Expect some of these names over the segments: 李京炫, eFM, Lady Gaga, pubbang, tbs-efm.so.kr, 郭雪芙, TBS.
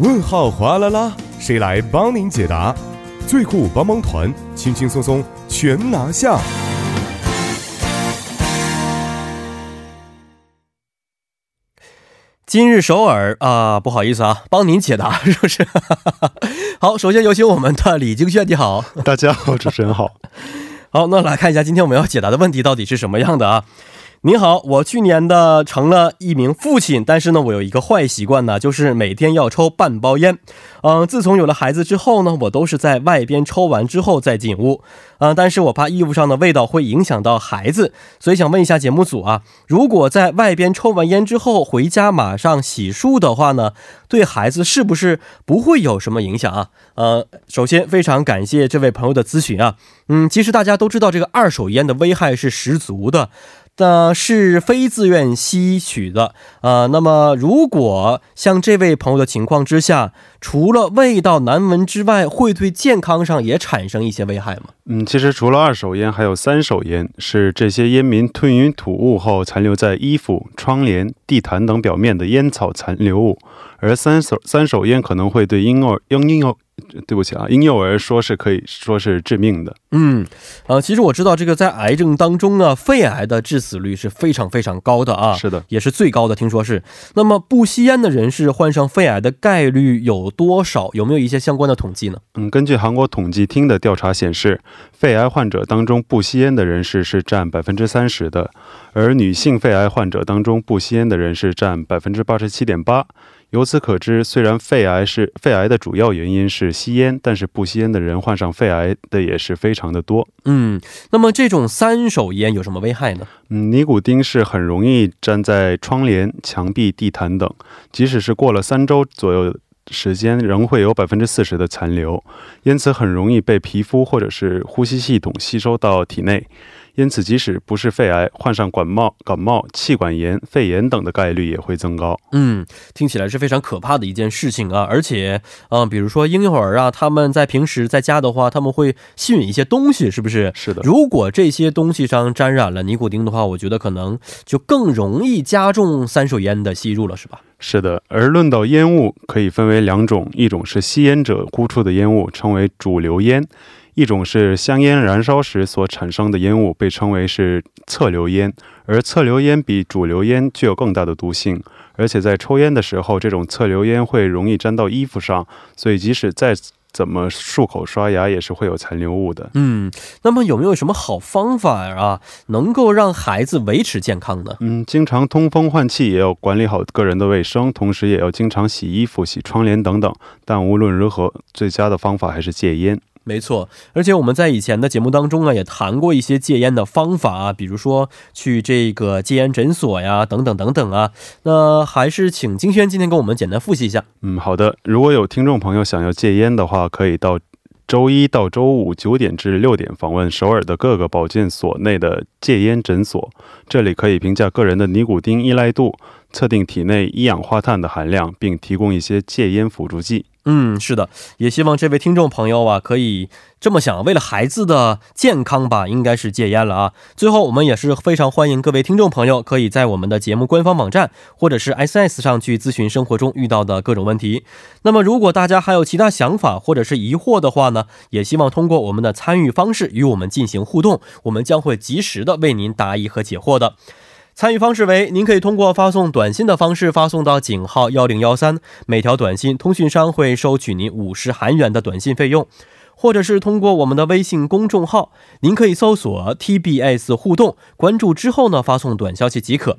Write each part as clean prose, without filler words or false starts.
问号哗啦啦，谁来帮您解答？最酷帮帮团，轻轻松松全拿下。今日首尔啊，不好意思啊，帮您解答是不是？好，首先有请我们的李京炫，你好。大家好，主持人好。好，那来看一下今天我们要解答的问题到底是什么样的啊？您好，我去年的成了一名父亲，但是呢，我有一个坏习惯呢，就是每天要抽半包烟。自从有了孩子之后呢，我都是在外边抽完之后再进屋。但是我怕衣服上的味道会影响到孩子，所以想问一下节目组啊，如果在外边抽完烟之后回家马上洗漱的话呢，对孩子是不是不会有什么影响啊？首先非常感谢这位朋友的咨询啊。其实大家都知道这个二手烟的危害是十足的。是非自愿吸取的那么如果像这位朋友的情况之下，除了味道难闻之外，会对健康上也产生一些危害吗？其实除了二手烟还有三手烟，是这些烟民吞云吐雾后残留在衣服、窗帘、地毯等表面的烟草残留物，而三手烟可能会对婴幼儿说是可以说是致命的。其实我知道这个在癌症当中呢，肺癌的致死率是非常非常高的啊，是的，也是最高的，听说是。那么不吸烟的人士患上肺癌的概率有多少？有没有一些相关的统计呢？根据韩国统计厅的调查显示，肺癌患者当中不吸烟的人士是占 30% 的，而女性肺癌患者当中不吸烟的人士占 87.8%。由此可知，虽然肺癌的主要原因是吸烟，但是不吸烟的人患上肺癌的也是非常的多。那么这种三手烟有什么危害呢？尼古丁是很容易粘在窗帘、墙壁、地毯等，即使是过了3周左右时间，仍会有 40% 的残留，因此很容易被皮肤或者是呼吸系统吸收到体内。因此即使不是肺癌，患上感冒、气管炎、肺炎等的概率也会增高。听起来是非常可怕的一件事情啊。而且比如说婴幼儿啊，他们在平时在家的话，他们会吸吮一些东西，是不是？是的。如果这些东西上沾染了尼古丁的话，我觉得可能就更容易加重三手烟的吸入了，是吧？是的。而论到烟雾，可以分为2种，一种是吸烟者呼出的烟雾，称为主流烟。一种是香烟燃烧时所产生的烟雾，被称为是侧流烟，而侧流烟比主流烟具有更大的毒性，而且在抽烟的时候，这种侧流烟会容易沾到衣服上，所以即使再怎么漱口刷牙也是会有残留物的。那么有没有什么好方法啊，能够让孩子维持健康呢？经常通风换气，也要管理好个人的卫生，同时也要经常洗衣服、洗窗帘等等，但无论如何，最佳的方法还是戒烟。没错，而且我们在以前的节目当中呢，也谈过一些戒烟的方法啊，比如说去这个戒烟诊所呀，等等等等啊。那还是请金轩今天跟我们简单复习一下。好的。如果有听众朋友想要戒烟的话，可以到周1到周59点至6点访问首尔的各个保健所内的戒烟诊所，这里可以评价个人的尼古丁依赖度，测定体内一氧化碳的含量，并提供一些戒烟辅助剂。是的，也希望这位听众朋友啊，可以这么想，为了孩子的健康吧，应该是戒烟了啊。最后，我们也是非常欢迎各位听众朋友，可以在我们的节目官方网站或者是 SNS 上去咨询生活中遇到的各种问题。那么，如果大家还有其他想法或者是疑惑的话呢，也希望通过我们的参与方式与我们进行互动，我们将会及时的为您答疑和解惑的。参与方式为，您可以通过发送短信的方式发送到井号1013，每条短信通讯商会收取您50韩元的短信费用，或者是通过我们的微信公众号，您可以搜索 TBS 互动，关注之后呢发送短消息即可。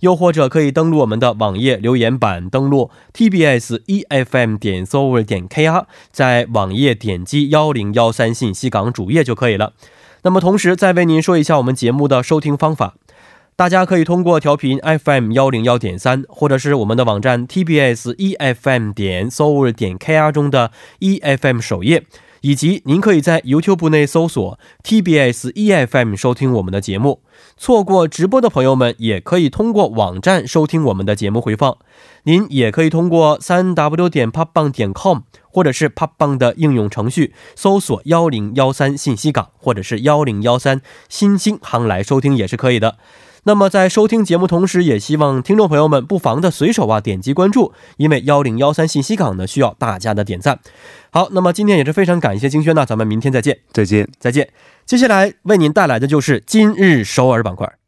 又或者可以登录我们的网页留言板，登录 tbs-efm.so.kr， 在网页点击1013信息港主页就可以了。那么同时再为您说一下我们节目的收听方法。大家可以通过调频 FM101.3， 或者是我们的网站 tbs-efm.so.kr 中的 eFM 首页，以及您可以在 YouTube 内搜索 tbs-eFM 收听我们的节目。错过直播的朋友们也可以通过网站收听我们的节目回放。您也可以通过 www.pubbang.com 或者是 pubbang 的应用程序搜索1013信息港或者是1013新星行来收听也是可以的。那么在收听节目同时也希望听众朋友们不妨的随手点击关注，因为1013信息港呢需要大家的点赞。好，那么今天也是非常感谢金轩，咱们明天再见。再见。接下来为您带来的就是今日首尔板块。